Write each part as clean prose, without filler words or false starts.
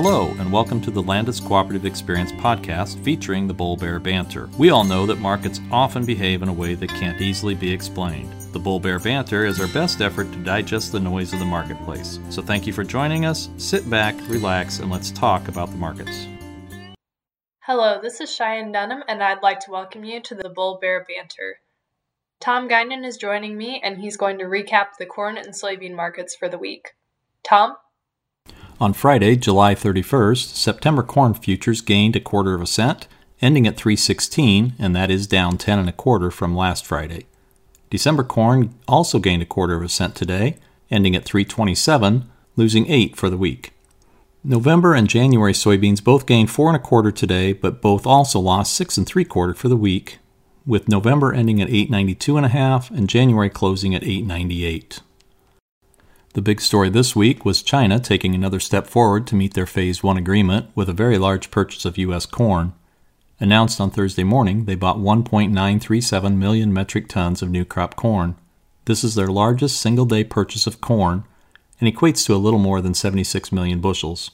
Hello, and welcome to the Landis Cooperative Experience podcast featuring the Bull Bear Banter. We all know that markets often behave in a way that can't easily be explained. The Bull Bear Banter is our best effort to digest the noise of the marketplace. So thank you for joining us. Sit back, relax, and let's talk about the markets. Hello, this is Cheyenne Dunham, and I'd like to welcome you to the Bull Bear Banter. Tom Guinan is joining me, and he's going to recap the corn and soybean markets for the week. Tom? On Friday, July 31st, September corn futures gained 1/4 cent, ending at 3.16, and that is down 10 1/4 from last Friday. December corn also gained 1/4 cent today, ending at 3.27, losing 8 for the week. November and January soybeans both gained 4 1/4 today, but both also lost 6 3/4 for the week, with November ending at 8.92 1/2 and January closing at 8.98. The big story this week was China taking another step forward to meet their Phase 1 agreement with a very large purchase of U.S. corn. Announced on Thursday morning, they bought 1.937 million metric tons of new crop corn. This is their largest single-day purchase of corn and equates to a little more than 76 million bushels.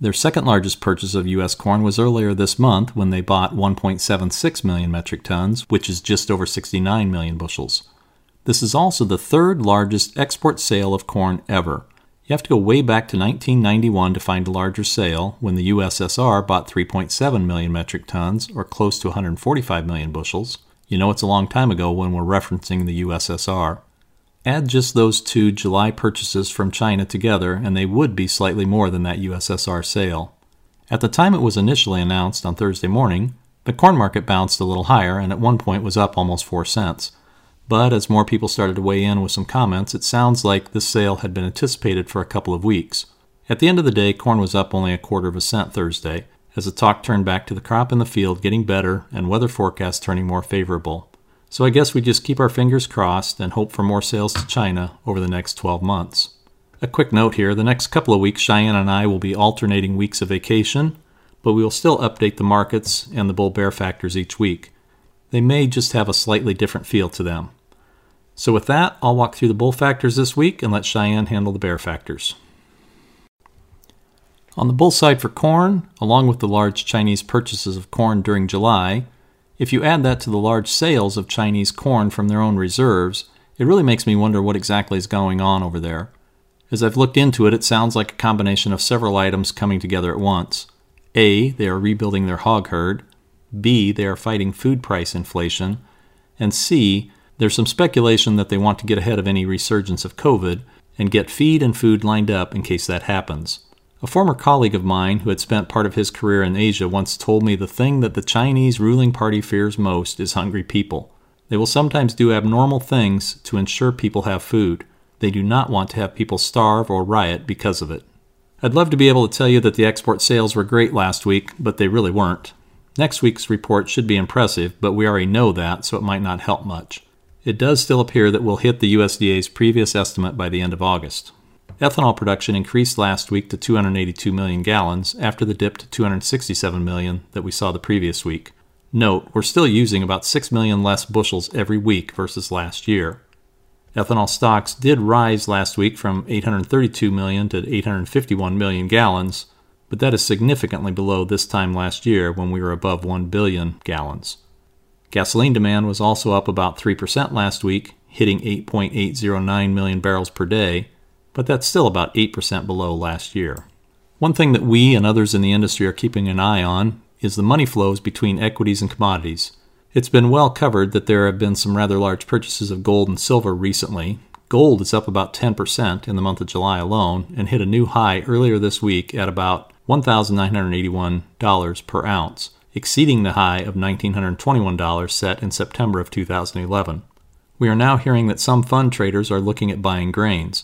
Their second-largest purchase of U.S. corn was earlier this month when they bought 1.76 million metric tons, which is just over 69 million bushels. This is also the third-largest export sale of corn ever. You have to go way back to 1991 to find a larger sale, when the USSR bought 3.7 million metric tons, or close to 145 million bushels. You know it's a long time ago when we're referencing the USSR. Add just those two July purchases from China together, and they would be slightly more than that USSR sale. At the time it was initially announced on Thursday morning, the corn market bounced a little higher and at one point was up almost 4 cents. But as more people started to weigh in with some comments, it sounds like this sale had been anticipated for a couple of weeks. At the end of the day, corn was up only 1/4 cent Thursday, as the talk turned back to the crop in the field getting better and weather forecasts turning more favorable. So I guess we just keep our fingers crossed and hope for more sales to China over the next 12 months. A quick note here, the next couple of weeks Cheyenne and I will be alternating weeks of vacation, but we will still update the markets and the bull bear factors each week. They may just have a slightly different feel to them. So with that, I'll walk through the bull factors this week and let Cheyenne handle the bear factors. On the bull side for corn, along with the large Chinese purchases of corn during July, if you add that to the large sales of Chinese corn from their own reserves, it really makes me wonder what exactly is going on over there. As I've looked into it, it sounds like a combination of several items coming together at once. A, they are rebuilding their hog herd. B, they are fighting food price inflation. And C, there's some speculation that they want to get ahead of any resurgence of COVID and get feed and food lined up in case that happens. A former colleague of mine who had spent part of his career in Asia once told me the thing that the Chinese ruling party fears most is hungry people. They will sometimes do abnormal things to ensure people have food. They do not want to have people starve or riot because of it. I'd love to be able to tell you that the export sales were great last week, but they really weren't. Next week's report should be impressive, but we already know that, so it might not help much. It does still appear that we'll hit the USDA's previous estimate by the end of August. Ethanol production increased last week to 282 million gallons after the dip to 267 million that we saw the previous week. Note, we're still using about 6 million less bushels every week versus last year. Ethanol stocks did rise last week from 832 million to 851 million gallons, but that is significantly below this time last year when we were above 1 billion gallons. Gasoline demand was also up about 3% last week, hitting 8.809 million barrels per day, but that's still about 8% below last year. One thing that we and others in the industry are keeping an eye on is the money flows between equities and commodities. It's been well covered that there have been some rather large purchases of gold and silver recently. Gold is up about 10% in the month of July alone and hit a new high earlier this week at about $1,981 per ounce, exceeding the high of $1,921 set in September of 2011. We are now hearing that some fund traders are looking at buying grains.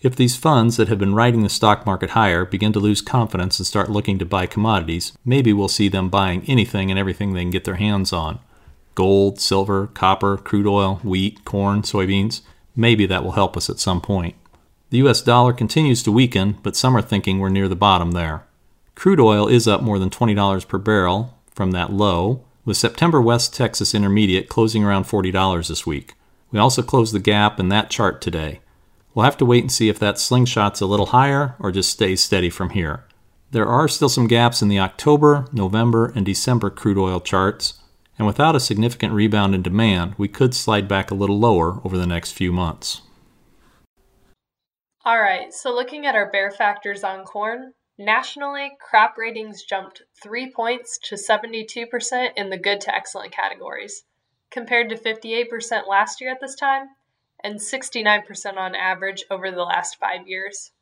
If these funds that have been riding the stock market higher begin to lose confidence and start looking to buy commodities, maybe we'll see them buying anything and everything they can get their hands on. Gold, silver, copper, crude oil, wheat, corn, soybeans. Maybe that will help us at some point. The US dollar continues to weaken, but some are thinking we're near the bottom there. Crude oil is up more than $20 per barrel from that low, with September West Texas Intermediate closing around $40 this week. We also closed the gap in that chart today. We'll have to wait and see if that slingshots a little higher or just stays steady from here. There are still some gaps in the October, November, and December crude oil charts, and without a significant rebound in demand, we could slide back a little lower over the next few months. All right, so looking at our bear factors on corn, nationally, crop ratings jumped 3 points to 72% in the good to excellent categories, compared to 58% last year at this time, and 69% on average over the last 5 years.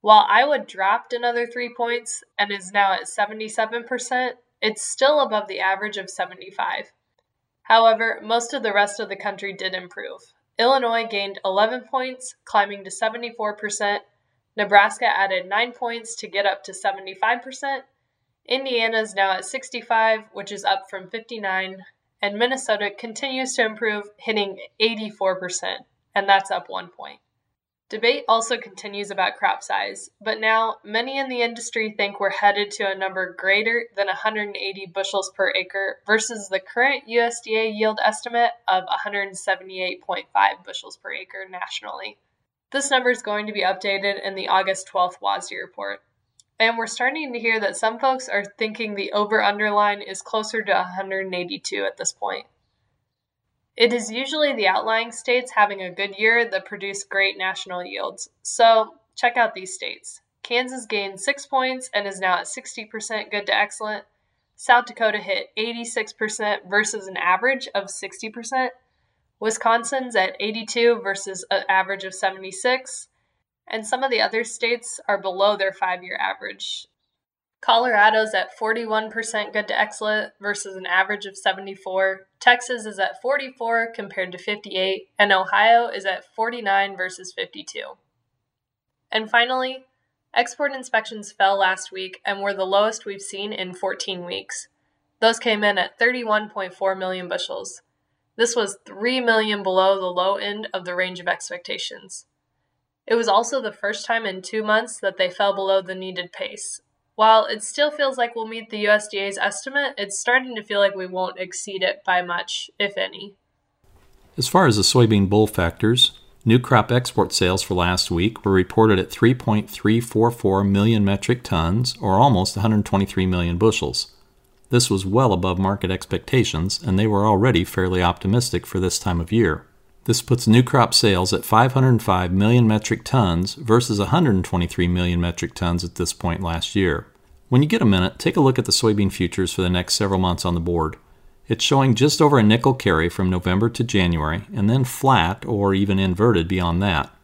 While Iowa dropped another 3 points and is now at 77%, it's still above the average of 75. However, most of the rest of the country did improve. Illinois gained 11 points, climbing to 74%. Nebraska added 9 points to get up to 75%. Indiana is now at 65, which is up from 59. And Minnesota continues to improve, hitting 84%, and that's up 1 point. Debate also continues about crop size, but now many in the industry think we're headed to a number greater than 180 bushels per acre versus the current USDA yield estimate of 178.5 bushels per acre nationally. This number is going to be updated in the August 12th WASDE report. And we're starting to hear that some folks are thinking the over-under line is closer to 182 at this point. It is usually the outlying states having a good year that produce great national yields. So check out these states. Kansas gained 6 points and is now at 60% good to excellent. South Dakota hit 86% versus an average of 60%. Wisconsin's at 82 versus an average of 76. And some of the other states are below their 5-year average. Colorado's at 41% good to excellent versus an average of 74. Texas is at 44 compared to 58, and Ohio is at 49 versus 52. And finally, export inspections fell last week and were the lowest we've seen in 14 weeks. Those came in at 31.4 million bushels. This was 3 million below the low end of the range of expectations. It was also the first time in 2 months that they fell below the needed pace. While it still feels like we'll meet the USDA's estimate, it's starting to feel like we won't exceed it by much, if any. As far as the soybean bull factors, new crop export sales for last week were reported at 3.344 million metric tons, or almost 123 million bushels. This was well above market expectations, and they were already fairly optimistic for this time of year. This puts new crop sales at 505 million metric tons versus 123 million metric tons at this point last year. When you get a minute, take a look at the soybean futures for the next several months on the board. It's showing just over a nickel carry from November to January, and then flat or even inverted beyond that.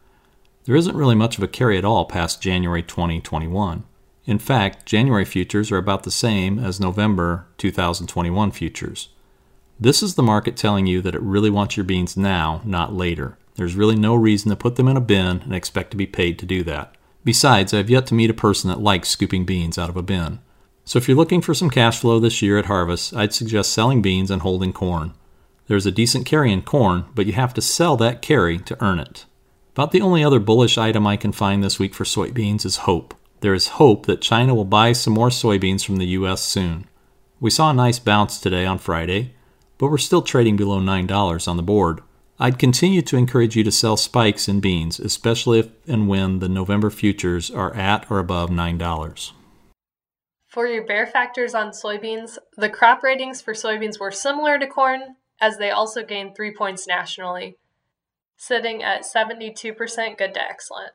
There isn't really much of a carry at all past January 2021. In fact, January futures are about the same as November 2021 futures. This is the market telling you that it really wants your beans now, not later. There's really no reason to put them in a bin and expect to be paid to do that. Besides, I've yet to meet a person that likes scooping beans out of a bin. So if you're looking for some cash flow this year at harvest, I'd suggest selling beans and holding corn. There's a decent carry in corn, but you have to sell that carry to earn it. About the only other bullish item I can find this week for soybeans is hope. There is hope that China will buy some more soybeans from the U.S. soon. We saw a nice bounce today on Friday, but we're still trading below $9 on the board. I'd continue to encourage you to sell spikes in beans, especially if and when the November futures are at or above $9. For your bear factors on soybeans, the crop ratings for soybeans were similar to corn, as they also gained 3 points nationally, sitting at 72% good to excellent.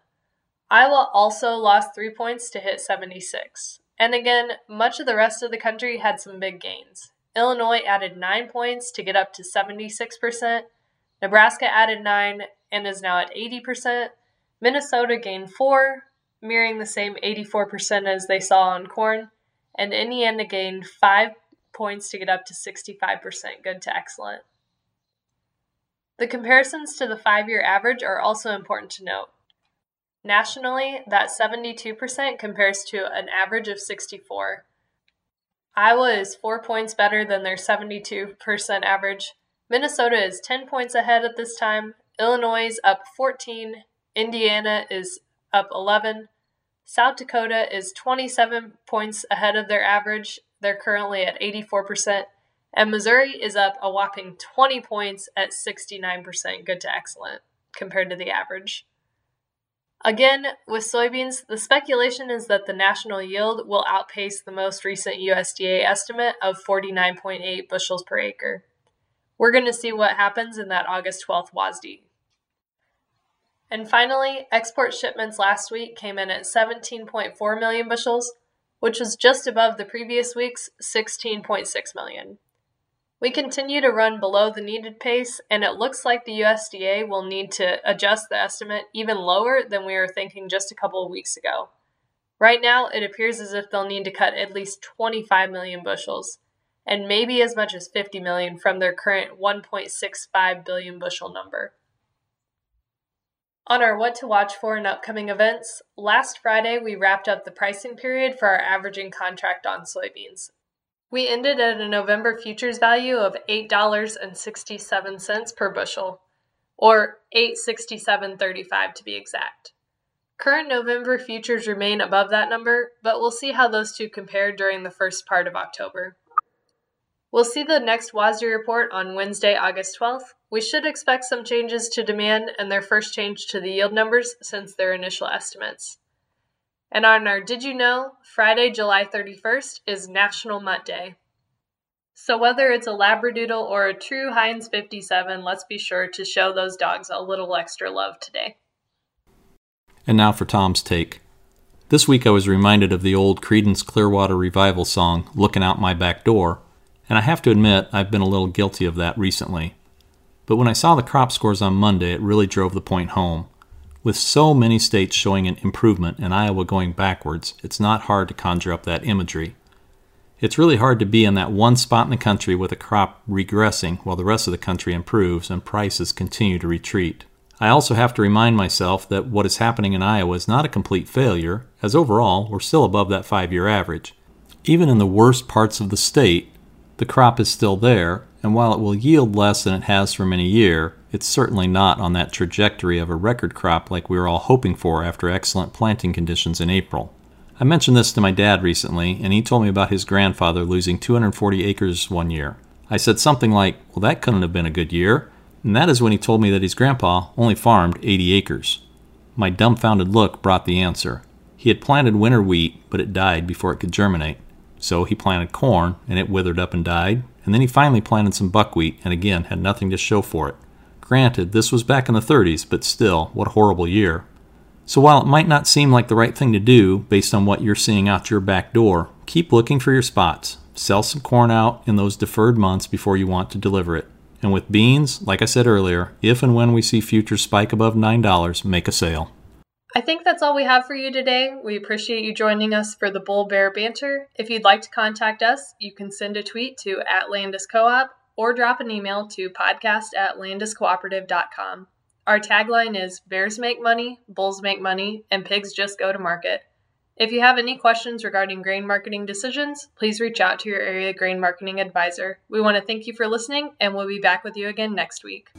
Iowa also lost 3 points to hit 76. And again, much of the rest of the country had some big gains. Illinois added 9 points to get up to 76%. Nebraska added 9 and is now at 80%. Minnesota gained 4, mirroring the same 84% as they saw on corn. And Indiana gained 5 points to get up to 65% good to excellent. The comparisons to the 5-year average are also important to note. Nationally, that 72% compares to an average of 64%. Iowa is 4 points better than their 72% average. Minnesota is 10 points ahead at this time. Illinois is up 14. Indiana is up 11. South Dakota is 27 points ahead of their average. They're currently at 84%. And Missouri is up a whopping 20 points at 69% good to excellent compared to the average. Again, with soybeans, the speculation is that the national yield will outpace the most recent USDA estimate of 49.8 bushels per acre. We're going to see what happens in that August 12th WASDE. And finally, export shipments last week came in at 17.4 million bushels, which was just above the previous week's 16.6 million. We continue to run below the needed pace, and it looks like the USDA will need to adjust the estimate even lower than we were thinking just a couple of weeks ago. Right now, it appears as if they'll need to cut at least 25 million bushels, and maybe as much as 50 million from their current 1.65 billion bushel number. On our what to watch for in upcoming events, last Friday we wrapped up the pricing period for our averaging contract on soybeans. We ended at a November futures value of $8.67 per bushel, or $8.6735 to be exact. Current November futures remain above that number, but we'll see how those two compare during the first part of October. We'll see the next WASDE report on Wednesday, August 12th. We should expect some changes to demand and their first change to the yield numbers since their initial estimates. And on our Did You Know, Friday, July 31st is National Mutt Day. So whether it's a Labradoodle or a true Heinz 57, let's be sure to show those dogs a little extra love today. And now for Tom's take. This week I was reminded of the old Creedence Clearwater Revival song, Looking Out My Back Door, and I have to admit I've been a little guilty of that recently. But when I saw the crop scores on Monday, it really drove the point home. With so many states showing an improvement and Iowa going backwards, it's not hard to conjure up that imagery. It's really hard to be in that one spot in the country with a crop regressing while the rest of the country improves and prices continue to retreat. I also have to remind myself that what is happening in Iowa is not a complete failure, as overall we're still above that 5-year average. Even in the worst parts of the state, the crop is still there, and while it will yield less than it has for many years, it's certainly not on that trajectory of a record crop like we were all hoping for after excellent planting conditions in April. I mentioned this to my dad recently, and he told me about his grandfather losing 240 acres one year. I said something like, well, that couldn't have been a good year, and that is when he told me that his grandpa only farmed 80 acres. My dumbfounded look brought the answer. He had planted winter wheat, but it died before it could germinate. So he planted corn, and it withered up and died, and then he finally planted some buckwheat, and again had nothing to show for it. Granted, this was back in the 30s, but still, what a horrible year. So while it might not seem like the right thing to do based on what you're seeing out your back door, keep looking for your spots. Sell some corn out in those deferred months before you want to deliver it. And with beans, like I said earlier, if and when we see futures spike above $9, make a sale. I think that's all we have for you today. We appreciate you joining us for the Bull Bear Banter. If you'd like to contact us, you can send a tweet to @LandisCoop. Or drop an email to podcast@landiscooperative.com. Our tagline is bears make money, bulls make money, and pigs just go to market. If you have any questions regarding grain marketing decisions, please reach out to your area grain marketing advisor. We want to thank you for listening, and we'll be back with you again next week.